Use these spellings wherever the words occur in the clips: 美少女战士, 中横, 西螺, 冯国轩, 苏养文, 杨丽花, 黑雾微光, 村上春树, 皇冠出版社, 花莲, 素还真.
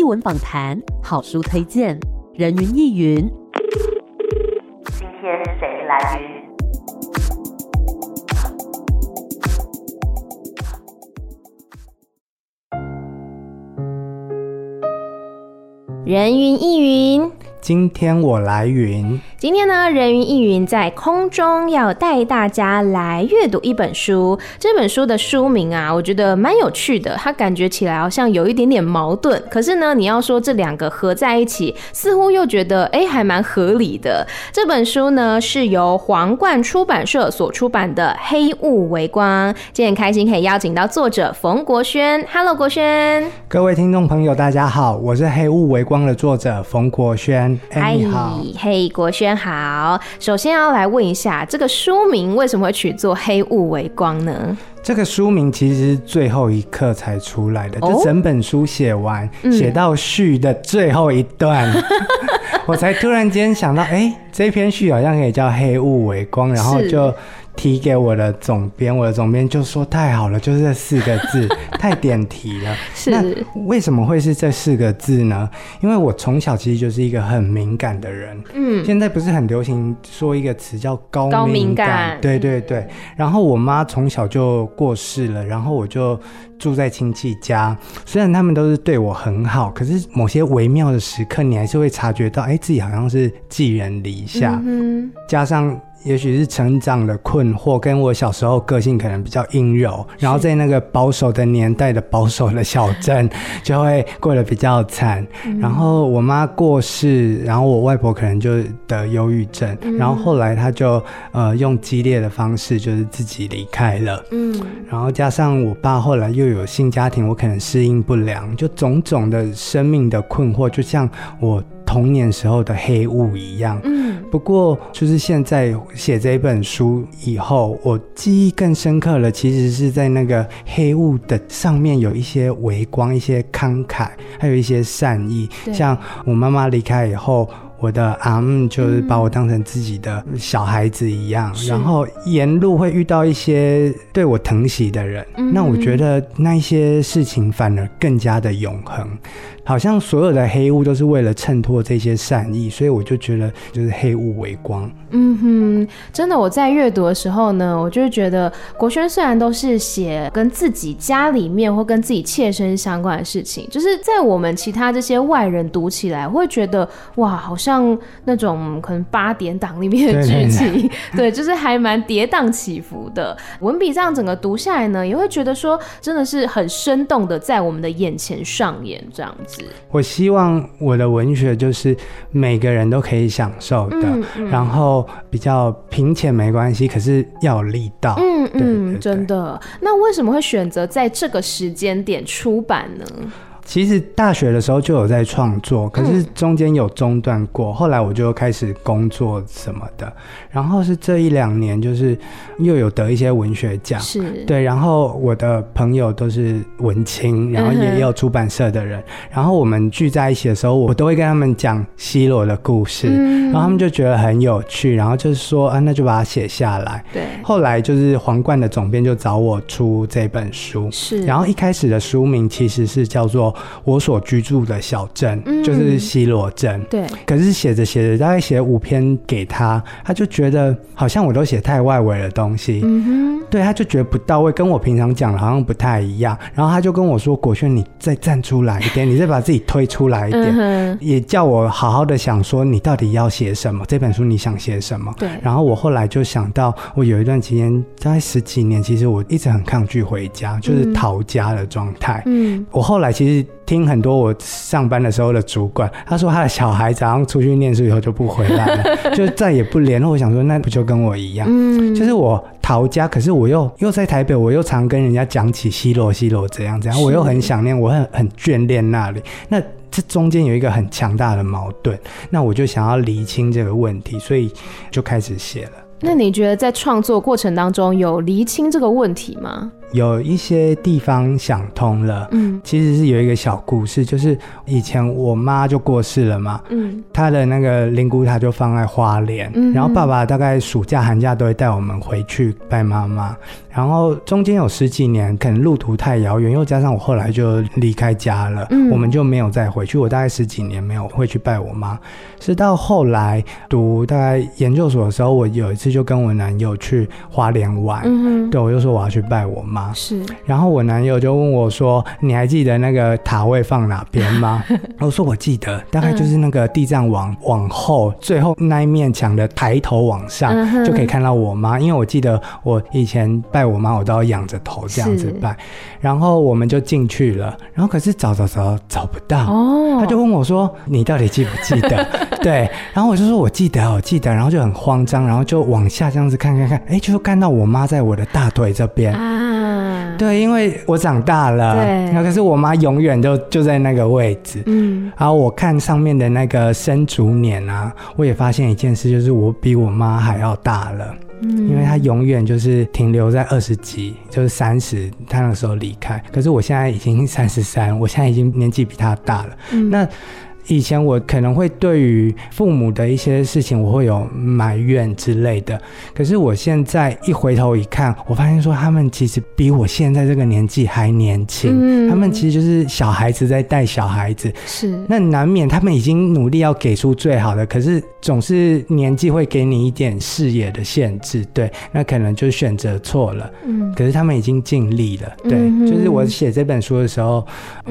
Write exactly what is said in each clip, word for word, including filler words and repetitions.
艺文访谈、好书推荐、人云亦云。今天谁来云？人云亦云，今天我来云。今天呢，人云亦云在空中要带大家来阅读一本书。这本书的书名啊，我觉得蛮有趣的，它感觉起来好像有一点点矛盾，可是呢，你要说这两个合在一起，似乎又觉得哎，还蛮合理的。这本书呢，是由皇冠出版社所出版的《黑雾微光》。今天很开心可以邀请到作者冯国轩。Hello， 国轩。各位听众朋友，大家好，我是《黑雾微光》的作者冯国轩。哎，你好。嘿，国轩。好，首先要来问一下，这个书名为什么会取作黑雾微光呢？这个书名其实是最后一刻才出来的，哦、就整本书写完，写、嗯、到序的最后一段，我才突然间想到，哎、欸，这篇序好像可以叫黑雾微光，然后就提给我的总编，我的总编就说太好了，就是这四个字太点题了。是，那为什么会是这四个字呢？因为我从小其实就是一个很敏感的人，嗯，现在不是很流行说一个词叫高敏感，高敏感，对对对。然后我妈从小就过世了，然后我就住在亲戚家，虽然他们都是对我很好，可是某些微妙的时刻，你还是会察觉到，哎、欸，自己好像是寄人篱下，嗯，加上。也许是成长的困惑，跟我小时候个性可能比较阴柔，然后在那个保守的年代的保守的小镇就会过得比较惨、嗯、然后我妈过世，然后我外婆可能就得忧郁症、嗯、然后后来她就呃用激烈的方式就是自己离开了，嗯，然后加上我爸后来又有新家庭，我可能适应不良，就种种的生命的困惑，就像我童年时候的黑雾一样。嗯，不过就是现在写这本书以后，我记忆更深刻了，其实是在那个黑雾的上面有一些微光，一些慷慨，还有一些善意。像我妈妈离开以后，我的阿姆就是把我当成自己的小孩子一样、嗯、然后沿路会遇到一些对我疼惜的人、嗯、那我觉得那一些事情反而更加的永恒，好像所有的黑雾都是为了衬托这些善意，所以我就觉得就是黑雾微光。嗯哼，真的，我在阅读的时候呢，我就觉得国轩虽然都是写跟自己家里面或跟自己切身相关的事情，就是在我们其他这些外人读起来会觉得哇，好像像那种可能八点档里面的剧情， 对, 對, 對, 对，就是还蛮跌宕起伏的。文笔这样整个读下来呢，也会觉得说真的是很生动的在我们的眼前上演这样子。我希望我的文学就是每个人都可以享受的，嗯嗯、然后比较平浅没关系，可是要有力道。嗯嗯對對對，真的。那为什么会选择在这个时间点出版呢？其实大学的时候就有在创作，可是中间有中断过、嗯、后来我就开始工作什么的，然后是这一两年就是又有得一些文学奖，是，对，然后我的朋友都是文青，然后也有出版社的人、嗯、然后我们聚在一起的时候，我都会跟他们讲西罗的故事、嗯、然后他们就觉得很有趣，然后就是说啊，那就把它写下来，对，后来就是皇冠的总编就找我出这本书，是，然后一开始的书名其实是叫做我所居住的小镇、嗯、就是西螺镇，对，可是写着写着大概写五篇给他，他就觉得好像我都写太外围的东西、嗯、哼，对，他就觉得不到位，跟我平常讲的好像不太一样，然后他就跟我说国轩你再站出来一点，你再把自己推出来一点、嗯、也叫我好好的想说你到底要写什么，这本书你想写什么，对，然后我后来就想到我有一段期间大概十几年其实我一直很抗拒回家，就是逃家的状态、嗯、我后来其实听很多我上班的时候的主管，他说他的小孩早上出去念书以后就不回来了，就再也不联络。我想说那不就跟我一样、嗯、就是我逃家，可是我又又在台北，我又常跟人家讲起西螺西螺怎样怎样，我又很想念，我很很眷恋那里，那这中间有一个很强大的矛盾，那我就想要厘清这个问题，所以就开始写了。那你觉得在创作过程当中有厘清这个问题吗？有一些地方想通了。嗯，其实是有一个小故事，就是以前我妈就过世了嘛，嗯，她的那个灵骨塔就放在花莲，嗯，然后爸爸大概暑假寒假都会带我们回去拜妈妈，然后中间有十几年可能路途太遥远，又加上我后来就离开家了，嗯，我们就没有再回去，我大概十几年没有会去拜我妈，是到后来读大概研究所的时候，我有一次就跟我男友去花莲玩，嗯，对，我就说我要去拜我妈，是，然后我男友就问我说你还记得那个塔位放哪边吗？我说我记得，大概就是那个地藏王往后最后那一面墙的抬头往上，嗯，就可以看到我妈，因为我记得我以前拜我妈我都要仰着头这样子拜，然后我们就进去了，然后可是找找找找不到，哦，他就问我说你到底记不记得？对，然后我就说我记得我记得，然后就很慌张，然后就往下这样子看看看，哎，就看到我妈在我的大腿这边啊，对，因为我长大了，对，可是我妈永远就就在那个位置，嗯，然后我看上面的那个生卒年啊，我也发现一件事，就是我比我妈还要大了，嗯，因为她永远就是停留在二十几，就是三十，她那时候离开，可是我现在已经三十三，我现在已经年纪比她大了，嗯，那以前我可能会对于父母的一些事情我会有埋怨之类的，可是我现在一回头一看，我发现说他们其实比我现在这个年纪还年轻，嗯，他们其实就是小孩子在带小孩子，是，那难免他们已经努力要给出最好的，可是总是年纪会给你一点视野的限制，对，那可能就选择错了，嗯，可是他们已经尽力了，对，嗯，就是我写这本书的时候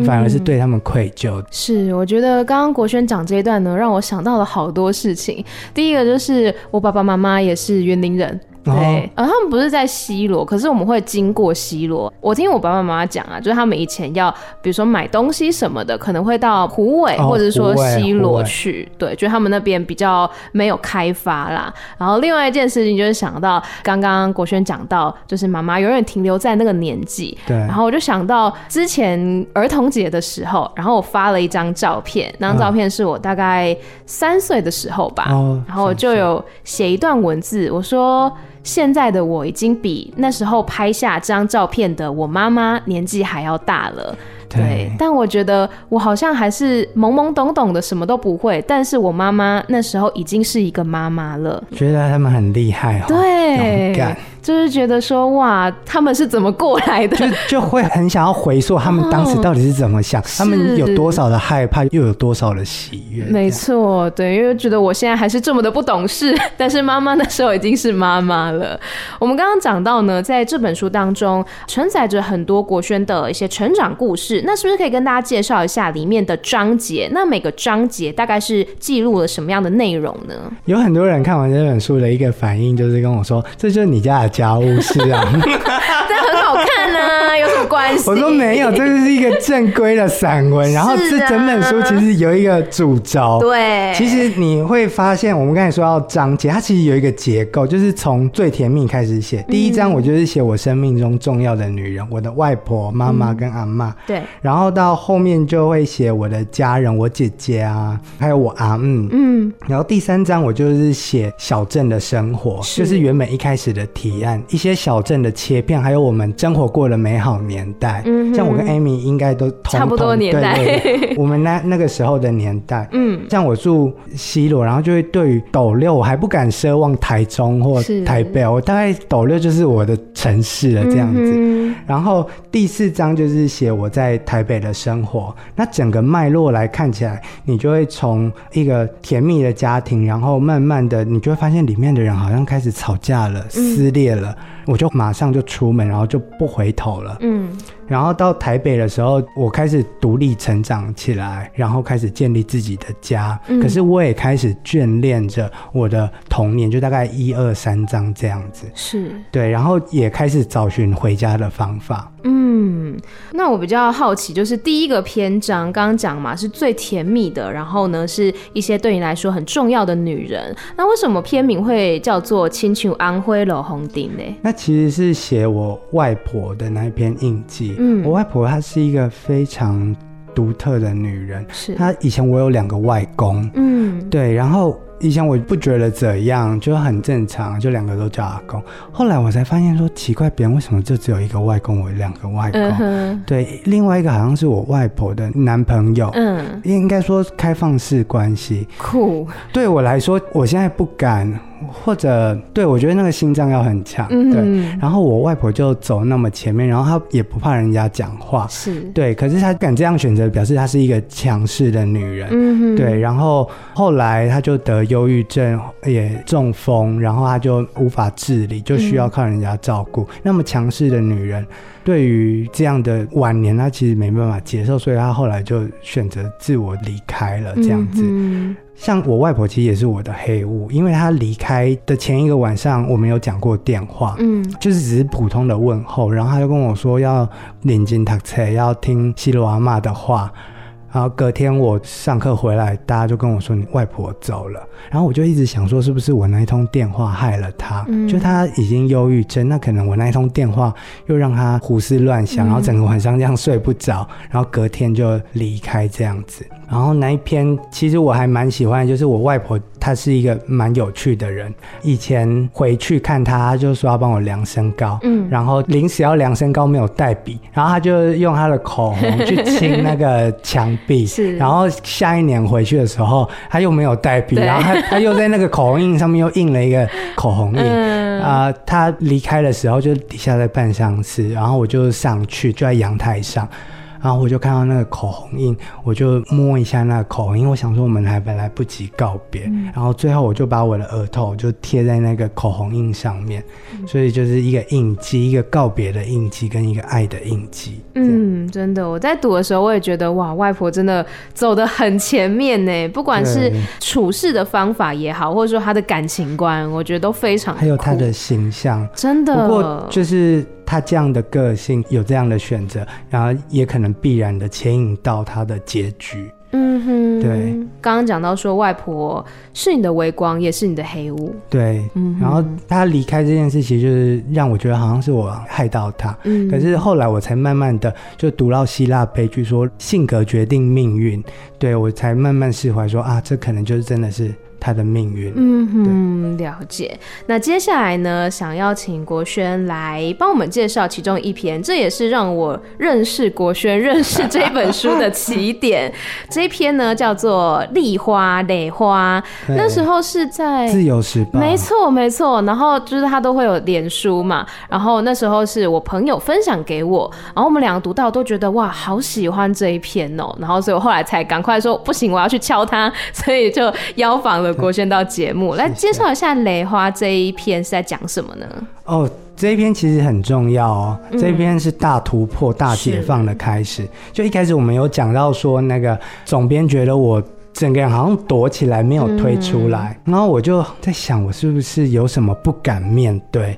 反而是对他们愧疚，嗯，是，我觉得刚刚国轩讲这一段呢，让我想到了好多事情。第一个就是我爸爸妈妈也是云林人，对，呃、哦啊，他们不是在西螺，可是我们会经过西螺。我听我爸爸妈妈讲啊，就是他们以前要，比如说买东西什么的，可能会到虎尾，哦，或者说西螺去，对，就他们那边比较没有开发啦。然后另外一件事情就是想到刚刚国轩讲到，就是妈妈永远停留在那个年纪，对。然后我就想到之前儿童节的时候，然后我发了一张照片，那张照片是我大概三岁的时候吧，哦，然后我就有写一段文字，我说现在的我已经比那时候拍下这张照片的我妈妈年纪还要大了，对，对，但我觉得我好像还是懵懵懂懂的，什么都不会，但是我妈妈那时候已经是一个妈妈了，觉得他们很厉害，哦，对，勇敢，就是觉得说哇他们是怎么过来的， 就, 就会很想要回溯他们当时到底是怎么想，哦，他们有多少的害怕又有多少的喜悦，没错，对，因为觉得我现在还是这么的不懂事，但是妈妈那时候已经是妈妈了。我们刚刚讲到呢，在这本书当中承载着很多国轩的一些成长故事，那是不是可以跟大家介绍一下里面的章节，那每个章节大概是记录了什么样的内容呢？有很多人看完这本书的一个反应就是跟我说这就是你家的家务事啊，这很好看啊，有什么关系？我说没有，这是一个正规的散文，然后这整本书其实有一个主轴，对，其实你会发现我们刚才说到章节它其实有一个结构，就是从最甜蜜开始写，第一章我就是写我生命中重要的女人，嗯，我的外婆妈妈跟阿嬷，对，然后到后面就会写我的家人，我姐姐啊还有我阿姆，嗯，然后第三章我就是写小镇的生活，是，就是原本一开始的提案，一些小镇的切片，还有我们生活过的美好年代，嗯，像我跟 Amy 应该都同同差不多年代，对对对，我们 那, 那个时候的年代，嗯，像我住西螺，然后就会对于斗六我还不敢奢望台中或台北，我大概斗六就是我的城市了这样子，嗯，然后第四章就是写我在台北的生活，那整个脉络来看起来你就会从一个甜蜜的家庭，然后慢慢的你就会发现里面的人好像开始吵架了，嗯，撕裂了，我就马上就出门，然后就不回头了，嗯，然后到台北的时候我开始独立成长起来，然后开始建立自己的家，嗯，可是我也开始眷恋着我的童年，就大概一二三章这样子，是，对，然后也开始找寻回家的方法，嗯，那我比较好奇就是第一个篇章刚刚讲嘛是最甜蜜的，然后呢是一些对你来说很重要的女人，那为什么篇名会叫做亲像红花落风尘呢？那其实是写我外婆的那一篇印记，嗯，我外婆她是一个非常独特的女人，是，她以前我有两个外公，嗯，对，然后以前我不觉得怎样，就很正常，就两个都叫阿公。后来我才发现说，奇怪，别人为什么就只有一个外公，我有两个外公、嗯、对，另外一个好像是我外婆的男朋友，嗯，应该说开放式关系。酷，对我来说我现在不敢，或者对我觉得那个心脏要很强、嗯、对，然后我外婆就走那么前面，然后她也不怕人家讲话，是，对，可是她敢这样选择表示她是一个强势的女人、嗯、对，然后后来她就得忧郁症也中风，然后她就无法自理，就需要靠人家照顾、嗯、那么强势的女人对于这样的晚年她其实没办法接受，所以她后来就选择自我离开了这样子、嗯，像我外婆其实也是我的黑屋，因为她离开的前一个晚上我们有讲过电话，嗯，就是只是普通的问候，然后她就跟我说要认真读册，要听西罗阿嬤的话，然后隔天我上课回来，大家就跟我说你外婆走了，然后我就一直想说是不是我那一通电话害了她、嗯、就她已经忧郁症，那可能我那一通电话又让她胡思乱想、嗯、然后整个晚上这样睡不着，然后隔天就离开这样子。然后那一篇其实我还蛮喜欢的，就是我外婆她是一个蛮有趣的人，以前回去看她，她就说要帮我量身高，嗯，然后临时要量身高没有带笔，然后她就用她的口红去亲那个墙壁是，然后下一年回去的时候她又没有带笔，然后 她, 她又在那个口红印上面又印了一个口红印、嗯呃、她离开的时候就底下在办丧事，然后我就上去就在阳台上，然后我就看到那个口红印，我就摸一下那个口红印，我想说我们还本来不及告别、嗯、然后最后我就把我的额头就贴在那个口红印上面、嗯、所以就是一个印记，一个告别的印记跟一个爱的印记。嗯，真的，我在读的时候我也觉得哇，外婆真的走得很前面耶，不管是处事的方法也好，或者说她的感情观，我觉得都非常酷，还有她的形象，真的，不过就是他这样的个性有这样的选择，然后也可能必然的牵引到他的结局。嗯哼，对，刚刚讲到说外婆是你的微光也是你的黑屋，对、嗯、然后他离开这件事其实就是让我觉得好像是我害到他、嗯、可是后来我才慢慢的就读到希腊悲剧说性格决定命运，对，我才慢慢释怀说啊，这可能就是真的是他的命运。嗯哼，了解。那接下来呢，想要请国轩来帮我们介绍其中一篇，这也是让我认识国轩认识这本书的起点。这一篇呢叫做丽花蕾花，那时候是在自由时报，没错没错，然后就是他都会有脸书嘛，然后那时候是我朋友分享给我，然后我们两个读到都觉得哇好喜欢这一篇哦、喔、然后所以我后来才赶快说不行我要去敲他，所以就邀访了国轩到节目来介绍一下蕾花这一篇是在讲什么呢？哦，这一篇其实很重要哦，嗯、这一篇是大突破大解放的开始，就一开始我们有讲到说那个总编觉得我整个人好像躲起来没有推出来、嗯、然后我就在想我是不是有什么不敢面对，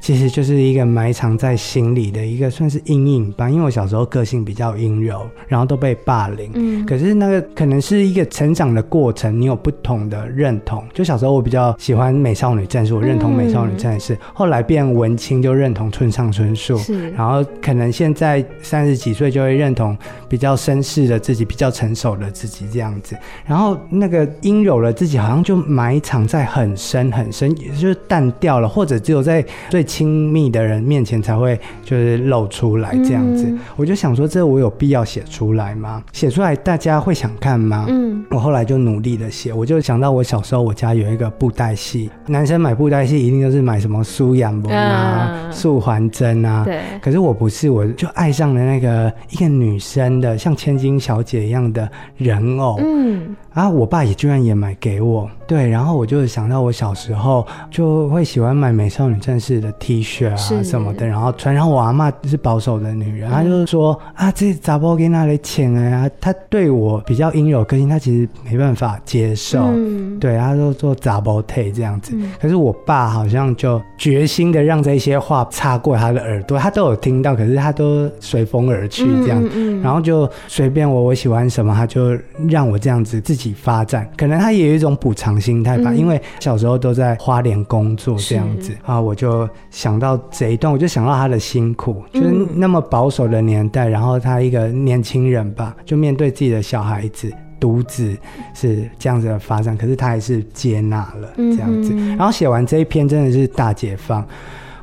其实就是一个埋藏在心里的一个算是阴影吧，因为我小时候个性比较阴柔，然后都被霸凌、嗯、可是那个可能是一个成长的过程，你有不同的认同，就小时候我比较喜欢美少女战士，我认同美少女战士、嗯、后来变文青就认同村上春树，然后可能现在三十几岁就会认同比较绅士的自己，比较成熟的自己这样子，然后那个阴柔的自己好像就埋藏在很深很深，也就是淡掉了，或者只有在最亲密的人面前才会就是露出来这样子、嗯、我就想说这我有必要写出来吗？写出来大家会想看吗？嗯，我后来就努力的写，我就想到我小时候我家有一个布袋戏，男生买布袋戏一定就是买什么苏养文啊、素还真啊，对，可是我不是，我就爱上了那个一个女生的像千金小姐一样的人偶，嗯啊，我爸也居然也买给我，对，然后我就想到我小时候就会喜欢买美少女战士的 T 恤啊什么的，然后穿，然后我阿嬤是保守的女人、嗯、她就说啊这查某囡仔咧穿的啊，她对我比较阴柔个性她其实没办法接受、嗯、对，她就说查某体这样子、嗯、可是我爸好像就决心的让这些话插过她的耳朵，她都有听到，可是她都随风而去这样、嗯嗯嗯、然后就随便我我喜欢什么她就让我这样子自己发展，可能她也有一种补偿心态吧、嗯、因为小时候都在花莲工作这样子啊，我就想到这一段，我就想到他的辛苦，就是那么保守的年代，然后他一个年轻人吧，就面对自己的小孩子，独子是这样子的发展，可是他还是接纳了这样子、嗯、然后写完这一篇真的是大解放。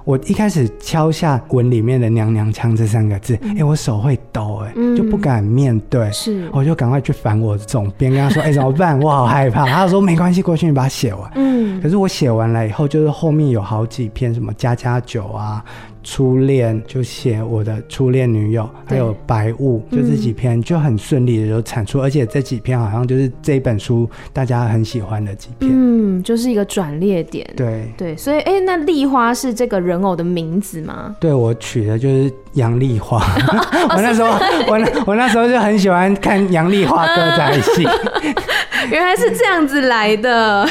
我一开始敲下文里面的娘娘腔这三个字、嗯欸、我手会抖、欸嗯、就不敢面对，是我就赶快去烦我总编，跟他说、欸、怎么办我好害怕他说没关系，过去你把它写完、嗯、可是我写完了以后，就是后面有好几篇什么家家酒啊，初恋，就写我的初恋女友，还有白雾，就这几篇就很顺利的就产出、嗯、而且这几篇好像就是这本书大家很喜欢的几篇，嗯，就是一个转捩点。对对，所以哎、欸，那丽花是这个人偶的名字吗？对，我取的就是杨丽花我那时候我 那, 我那时候就很喜欢看杨丽花歌仔戏原来是这样子来的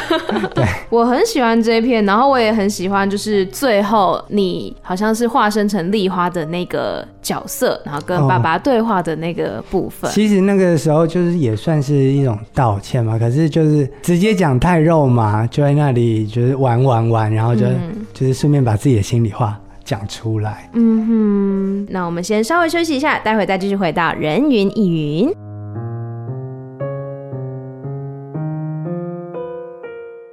对，我很喜欢这一篇，然后我也很喜欢就是最后你好像是化身成丽花的那个角色，然后跟爸爸对话的那个部分、哦、其实那个时候就是也算是一种道歉嘛，可是就是直接讲太肉麻，就在那里就是玩玩玩，然后就、嗯、就是顺便把自己的心里话讲出来。嗯哼，那我们先稍微休息一下，待会再继续回到人云亦云。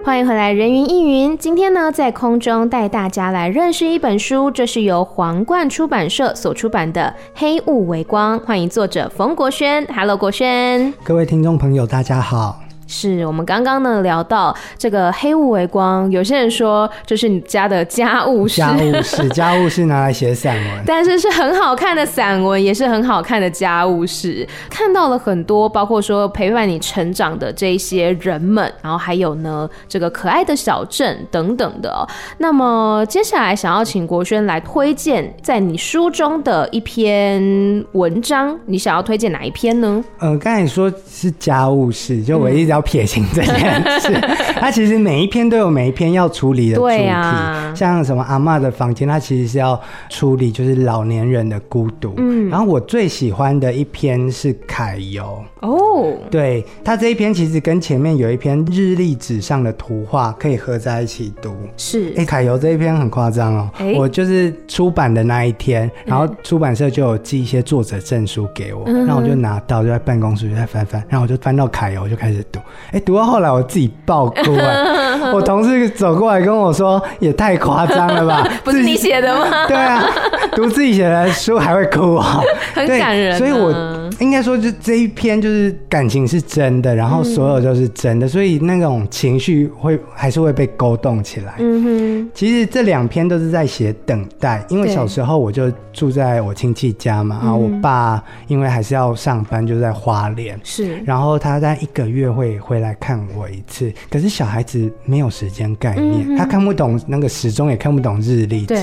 欢迎回来人云亦云，今天呢在空中带大家来认识一本书，这是由皇冠出版社所出版的《黑雾微光》，欢迎作者冯国轩。 Hello 国轩。各位听众朋友大家好。是我们刚刚呢聊到这个黑雾微光，有些人说这是你家的家务事，家务事家务事拿来写散文但是是很好看的散文，也是很好看的家务事，看到了很多包括说陪伴你成长的这些人们，然后还有呢这个可爱的小镇等等的、哦、那么接下来想要请国轩来推荐在你书中的一篇文章，你想要推荐哪一篇呢？呃，刚才说是家务事，就我一直要撇清这件事它其实每一篇都有每一篇要处理的主题，對、啊、像什么阿嬷的房间，它其实是要处理就是老年人的孤独、嗯、然后我最喜欢的一篇是揩油哦，对，它这一篇其实跟前面有一篇日历纸上的图画可以合在一起读，是哎，揩、欸、油这一篇很夸张哦，我就是出版的那一天，然后出版社就有寄一些作者证书给我、嗯、然后我就拿到，就在办公室就在翻翻，然后我就翻到揩油就开始读，哎、欸，读到后来我自己爆哭啊！我同事走过来跟我说：“也太夸张了吧？不是你写的吗？”对啊，读自己写的书还会哭啊，很感人、啊。所以我应该说，就这一篇就是感情是真的，然后所有都是真的，嗯、所以那种情绪会还是会被勾动起来。嗯哼，其实这两篇都是在写等待，因为小时候我就住在我亲戚家嘛，然后我爸因为还是要上班，就在花莲，是，然后他在一个月会。回来看我一次，可是小孩子没有时间概念、嗯、他看不懂那个时钟，也看不懂日历纸，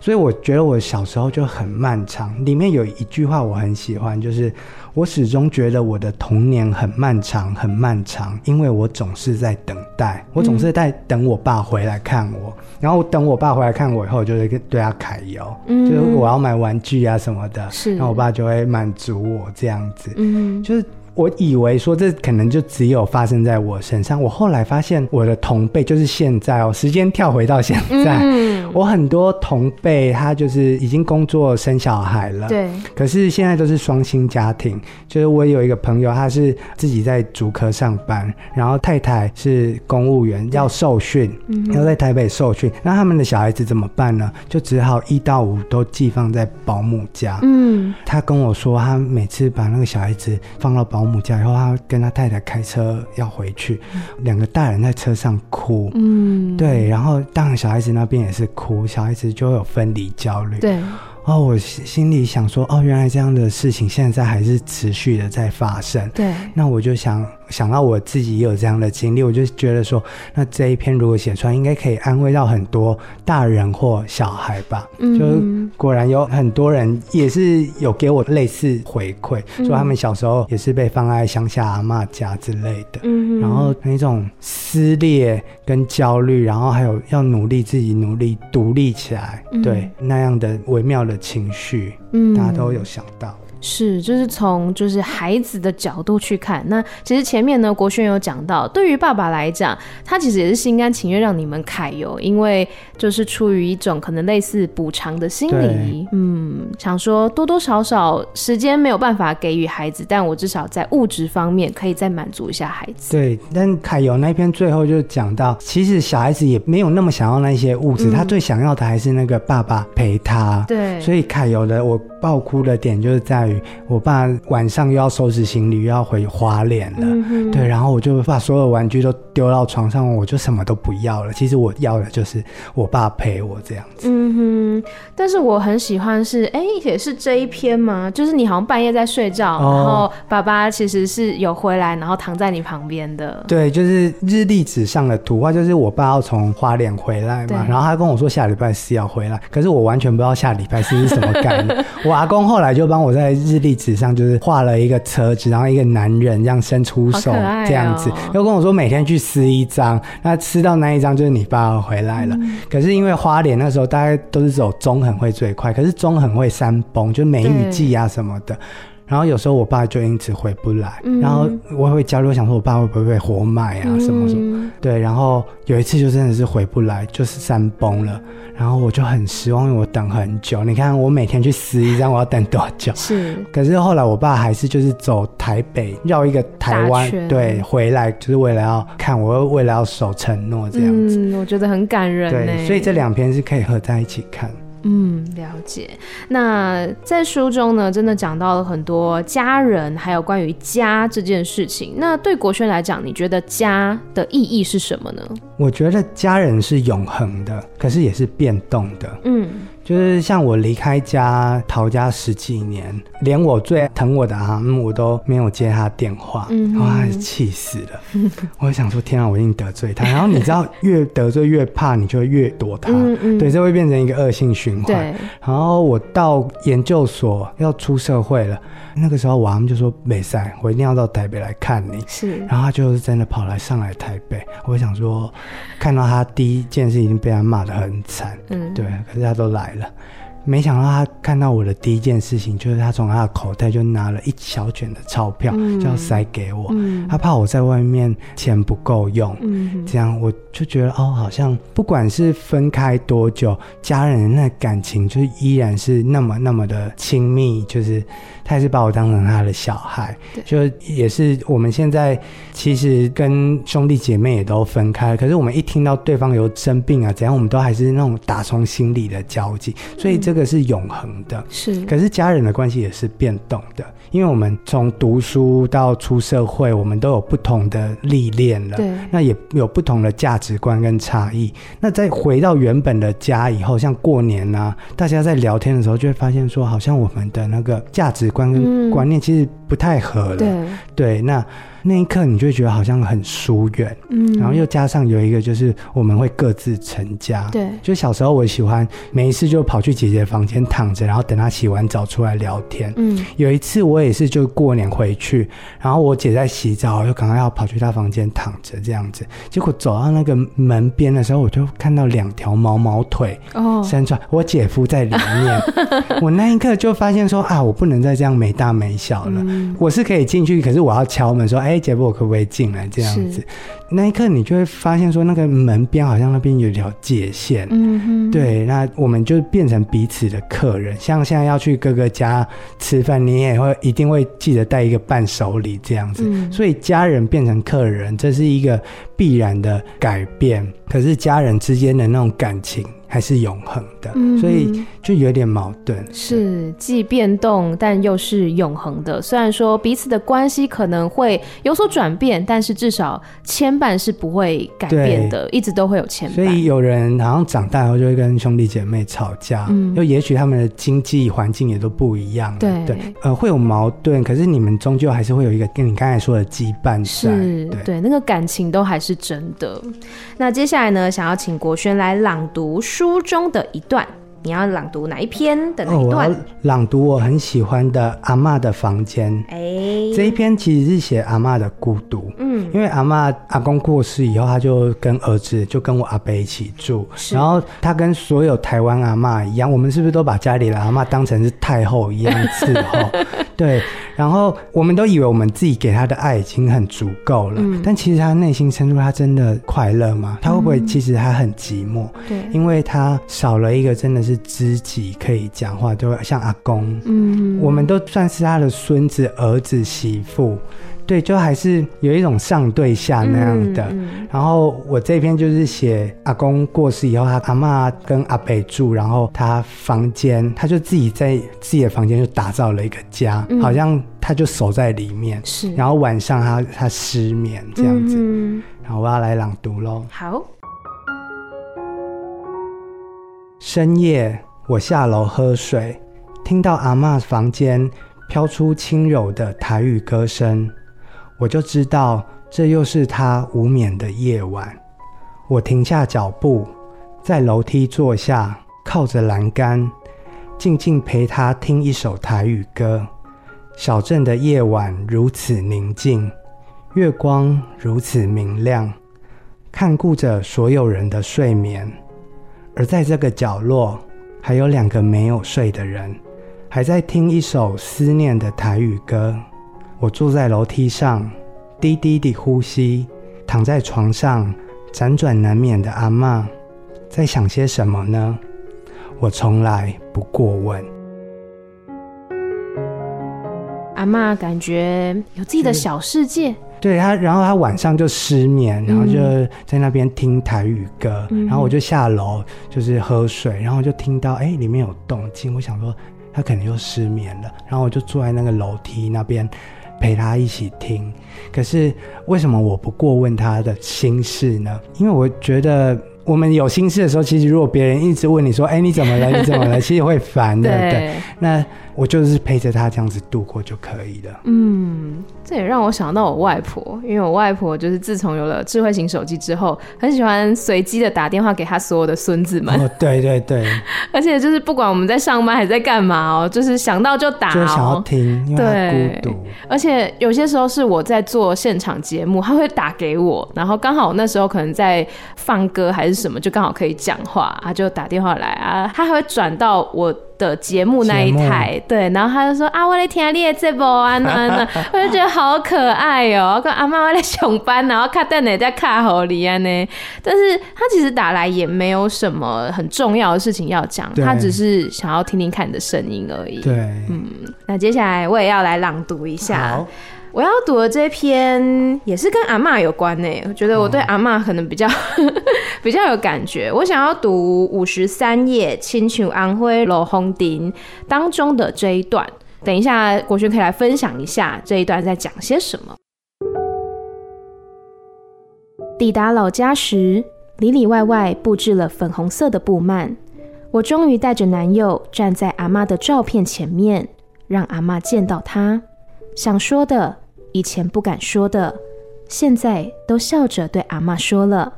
所以我觉得我小时候就很漫长。里面有一句话我很喜欢，就是我始终觉得我的童年很漫长很漫长，因为我总是在等待，我总是在等我爸回来看我、嗯、然后等我爸回来看我以后，就会对他揩油、嗯、就是我要买玩具啊什么的，然后我爸就会满足我这样子、嗯、就是我以为说这可能就只有发生在我身上，我后来发现我的同辈就是现在哦，时间跳回到现在、嗯、我很多同辈他就是已经工作生小孩了，对，可是现在都是双薪家庭，就是我有一个朋友他是自己在竹科上班，然后太太是公务员要受训、嗯、要在台北受训，那他们的小孩子怎么办呢？就只好一到五都寄放在保姆家。嗯，他跟我说他每次把那个小孩子放到保姆保姆家以后，他跟他太太开车要回去，两、嗯、个大人在车上哭，嗯，对，然后当然小孩子那边也是哭，小孩子就有分离焦虑，对。哦，我心里想说，哦，原来这样的事情现在还是持续的在发生。对，那我就想想到我自己也有这样的经历，我就觉得说，那这一篇如果写出来，应该可以安慰到很多大人或小孩吧。嗯，就果然有很多人也是有给我类似回馈，说、嗯、他们小时候也是被放在乡下阿嬷家之类的。嗯，然后那种撕裂跟焦虑，然后还有要努力自己努力独立起来，嗯、对那样的微妙的情绪，大家都有想到。是，就是从就是孩子的角度去看。那其实前面呢国轩有讲到，对于爸爸来讲，他其实也是心甘情愿让你们揩油，因为就是出于一种可能类似补偿的心理，嗯，想说多多少少时间没有办法给予孩子，但我至少在物质方面可以再满足一下孩子。对，但揩油那篇最后就讲到，其实小孩子也没有那么想要那些物质，嗯，他最想要的还是那个爸爸陪他。对，所以揩油的我爆哭的点就是在于我爸晚上又要收拾行李，又要回花莲了，嗯，对，然后我就把所有玩具都丢到床上，我就什么都不要了。其实我要的就是我爸陪我这样子。嗯哼，但是我很喜欢是，哎，也是这一篇吗？就是你好像半夜在睡觉，哦，然后爸爸其实是有回来，然后躺在你旁边的。对，就是日历纸上的图画，就是我爸要从花莲回来嘛，然后他跟我说下礼拜四要回来，可是我完全不知道下礼拜四是什么概念。我阿公后来就帮我在日历纸上就是画了一个车子，然后一个男人这样伸出手这样子，又跟我说每天去撕一张，那撕到那一张就是你爸回来了，嗯，可是因为花莲那时候大概都是走中横会最快，可是中横会山崩，就梅雨季啊什么的，然后有时候我爸就因此回不来，嗯，然后我会焦虑，我想说我爸会不会被活埋啊什么什么，嗯，对，然后有一次就真的是回不来，就是山崩了，然后我就很失望，因为我等很久，你看我每天去撕一张我要等多久。是，可是后来我爸还是就是走台北绕一个台湾，对，回来就是为了要看我，为了要守承诺这样子，嗯，我觉得很感人。对，所以这两篇是可以合在一起看。嗯，了解。那在书中呢真的讲到了很多家人还有关于家这件事情，那对国轩来讲，你觉得家的意义是什么呢？我觉得家人是永恒的，可是也是变动的。嗯，就是像我离开家逃家十几年，连我最疼我的阿姆我都没有接他电话，嗯，然后他气死了。我想说天啊，我一定得罪他，然后你知道越得罪越怕，你就会越躲他，嗯嗯，对，这会变成一个恶性循环。然后我到研究所要出社会了，那个时候我阿姆就说没赛，我一定要到台北来看你。是，然后他就是真的跑来上来台北，我想说看到他第一件事已经被他骂得很惨，嗯，对，可是他都来了，没想到他看到我的第一件事情就是他从他的口袋就拿了一小卷的钞票，嗯，就要塞给我，嗯，他怕我在外面钱不够用，嗯，这样我就觉得哦，好像不管是分开多久，家人的那感情就依然是那么那么的亲密，就是他也是把我当成他的小孩，就也是我们现在其实跟兄弟姐妹也都分开了，可是我们一听到对方有生病啊怎样，我们都还是那种打从心里的交集，所以这个是永恒的，嗯，是。可是家人的关系也是变动的，因为我们从读书到出社会，我们都有不同的历练了，对，那也有不同的价值观跟差异，那再回到原本的家以后，像过年啊大家在聊天的时候就会发现说好像我们的那个价值观跟观念其实不太合了，嗯，对， 对，那那一刻你就会觉得好像很疏远，嗯，然后又加上有一个就是我们会各自成家，对，就小时候我喜欢每一次就跑去姐姐房间躺着，然后等她洗完澡出来聊天，嗯，有一次我也是就过年回去，然后我姐在洗澡，就赶快要跑去她房间躺着这样子，结果走到那个门边的时候，我就看到两条毛毛腿伸出来，哦，我姐夫在里面我那一刻就发现说啊，我不能再这样没大没小了，嗯，我是可以进去，可是我要敲门说哎，欸，姐夫我可不可以进来这样子，那一刻你就会发现说那个门边好像那边有一条界限，嗯，对，那我们就变成彼此的客人，像现在要去哥哥家吃饭，你也会一定会记得带一个伴手礼这样子，嗯，所以家人变成客人，这是一个必然的改变，可是家人之间的那种感情还是永恒的，嗯，所以就有点矛盾，是既变动但又是永恒的，虽然说彼此的关系可能会有所转变，但是至少牵绊是不会改变的，一直都会有牵绊，所以有人好像长大后就会跟兄弟姐妹吵架，嗯，又也许他们的经济环境也都不一样， 对， 对，呃，会有矛盾，可是你们终究还是会有一个跟你刚才说的羁绊，是， 对， 对，那个感情都还是真的。那接下来呢，想要请国轩来朗读书中的一段。你要朗读哪一篇的哪一段？哦，我朗读我很喜欢的阿嬷的房间。哎，这一篇其实是写阿嬷的孤独。嗯，因为阿嬷阿公过世以后，他就跟儿子，就跟我阿伯一起住。然后他跟所有台湾阿嬷一样，我们是不是都把家里的阿嬷当成是太后一样伺候？对。然后我们都以为我们自己给他的爱已经很足够了，嗯，但其实他内心深处，他真的快乐吗？他会不会其实他很寂寞？对，嗯，因为他少了一个真的是知己可以讲话，就像阿公，嗯，我们都算是他的孙子、儿子、媳妇。对，就还是有一种上对下那样的，嗯嗯，然后我这篇就是写阿公过世以后，他阿嬷跟阿伯住，然后他房间他就自己在自己的房间就打造了一个家，嗯，好像他就守在里面，是，然后晚上他他失眠这样子，嗯，然后我要来朗读咯。好。深夜我下楼喝水，听到阿嬷房间飘出轻柔的台语歌声，我就知道这又是他无眠的夜晚。我停下脚步，在楼梯坐下，靠着栏杆，静静陪他听一首台语歌。小镇的夜晚如此宁静，月光如此明亮，看顾着所有人的睡眠。而在这个角落，还有两个没有睡的人，还在听一首思念的台语歌。我坐在楼梯上，低低地呼吸，躺在床上，辗转难眠的阿嬷在想些什么呢？我从来不过问。阿嬷感觉有自己的小世界。对，他然后他晚上就失眠，然后就在那边听台语歌，嗯，然后我就下楼就是喝水，然后就听到哎里面有动静，我想说他可能又失眠了，然后我就坐在那个楼梯那边陪他一起听。可是为什么我不过问他的心事呢？因为我觉得我们有心事的时候，其实如果别人一直问你说哎你怎么了你怎么了其实会烦的。 对， 对，那我就是陪着他这样子度过就可以了。嗯，这也让我想到我外婆，因为我外婆就是自从有了智慧型手机之后，很喜欢随机的打电话给她所有的孙子们。哦，对对对，而且就是不管我们在上班还在干嘛哦，就是想到就打，哦，就想要听，因为她孤独。而且有些时候是我在做现场节目，她会打给我，然后刚好那时候可能在放歌还是什么，就刚好可以讲话，她就打电话来啊，她还会转到我的节目那一台，对，然后他就说啊，我在听你的节目啊，啊我就觉得好可爱哦，喔，跟阿嬷我在上班，然后卡等你在卡好里啊呢。但是他其实打来也没有什么很重要的事情要讲，他只是想要听听看你的声音而已。对，嗯，那接下来我也要来朗读一下。好，我要读的这篇也是跟阿嬷有关呢，欸，我觉得我对阿嬷可能比较，嗯，比较有感觉。我想要读五十三页《亲像红花落雨阵》当中的这一段。等一下，国轩可以来分享一下这一段在讲些什么。抵达老家时，里里外外布置了粉红色的布幔。我终于带着男友站在阿嬷的照片前面，让阿嬷见到她。想说的，以前不敢说的，现在都笑着对阿嬷说了。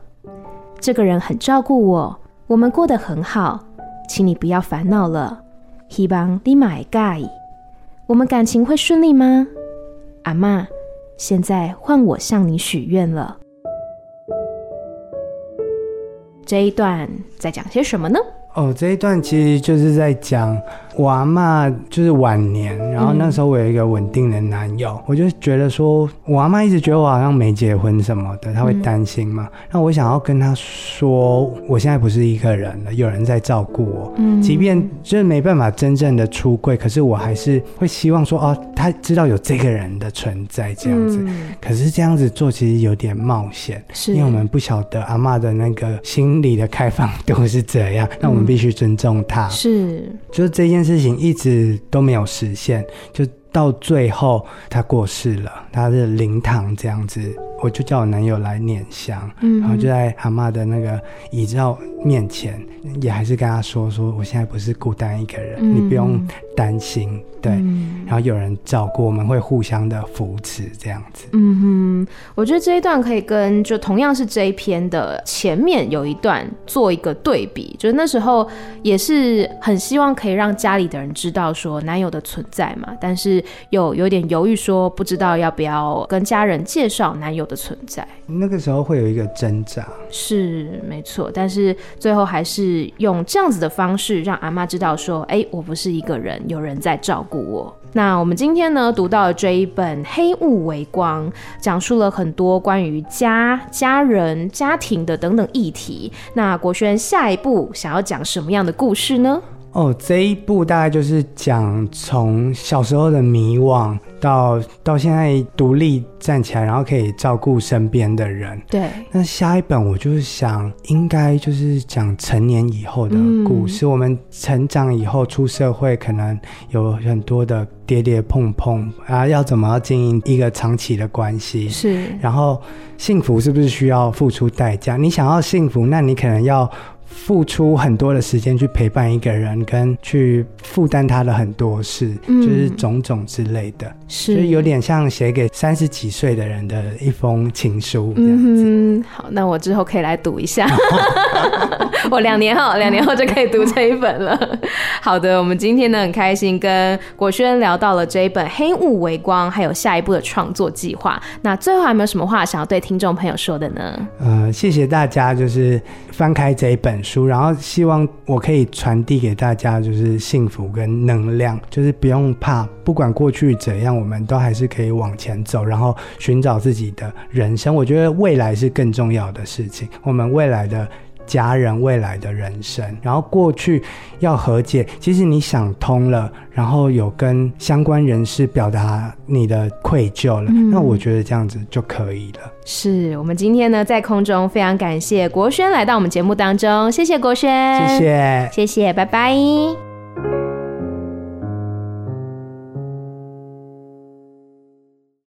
这个人很照顾我，我们过得很好，请你不要烦恼了。希望你也会介意。我们感情会顺利吗？阿嬷，现在换我向你许愿了。这一段在讲些什么呢？哦，这一段其实就是在讲我阿嬷就是晚年，然后那时候我有一个稳定的男友，嗯，我就觉得说我阿嬷一直觉得我好像没结婚什么的，她会担心嘛，那，嗯，我想要跟她说我现在不是一个人了，有人在照顾我，嗯，即便就是没办法真正的出柜，可是我还是会希望说哦，她知道有这个人的存在这样子，嗯，可是这样子做其实有点冒险，因为我们不晓得阿嬷的那个心理的开放度是怎样，那我们必须尊重他，是，就是这件事情一直都没有实现，就到最后他过世了，他的灵堂这样子，我就叫我男友来念香，嗯，然后就在阿嬷的那个遗照面前，也还是跟他说说我现在不是孤单一个人，嗯，你不用担心，对，嗯，然后有人照顾，我们会互相的扶持这样子。嗯嗯，我觉得这一段可以跟就同样是这一篇的前面有一段做一个对比，就是那时候也是很希望可以让家里的人知道说男友的存在嘛，但是又有点犹豫说不知道要不要跟家人介绍男友的存在，那个时候会有一个挣扎，是没错，但是最后还是用这样子的方式让阿嬷知道说，哎、欸，我不是一个人，有人在照顾我。那我们今天呢读到的这一本《黑雾微光》讲述了很多关于家、家人、家庭的等等议题。那国轩下一步想要讲什么样的故事呢？哦，这一部大概就是讲从小时候的迷惘到到现在独立站起来，然后可以照顾身边的人。对，那下一本我就是想应该就是讲成年以后的故事、嗯、我们成长以后出社会可能有很多的跌跌碰碰啊，要怎么要经营一个长期的关系，是，然后幸福是不是需要付出代价，你想要幸福那你可能要付出很多的时间去陪伴一个人跟去负担他的很多事、嗯、就是种种之类的，是，就是有点像写给三十几岁的人的一封情书这样子、嗯、好，那我之后可以来读一下我两年后两年后就可以读这一本了好的，我们今天呢很开心跟国轩聊到了这一本《黑雾微光》还有下一步的创作计划，那最后还没有什么话想要对听众朋友说的呢？呃，谢谢大家就是翻开这一本书，然后希望我可以传递给大家就是幸福跟能量，就是不用怕，不管过去怎样我们都还是可以往前走，然后寻找自己的人生，我觉得未来是更重要的事情，我们未来的家人未来的人生，然后过去要和解，其实你想通了，然后有跟相关人士表达你的愧疚了、嗯、那我觉得这样子就可以了。是，我们今天呢在空中非常感谢国轩来到我们节目当中，谢谢国轩，谢谢，谢谢，拜拜。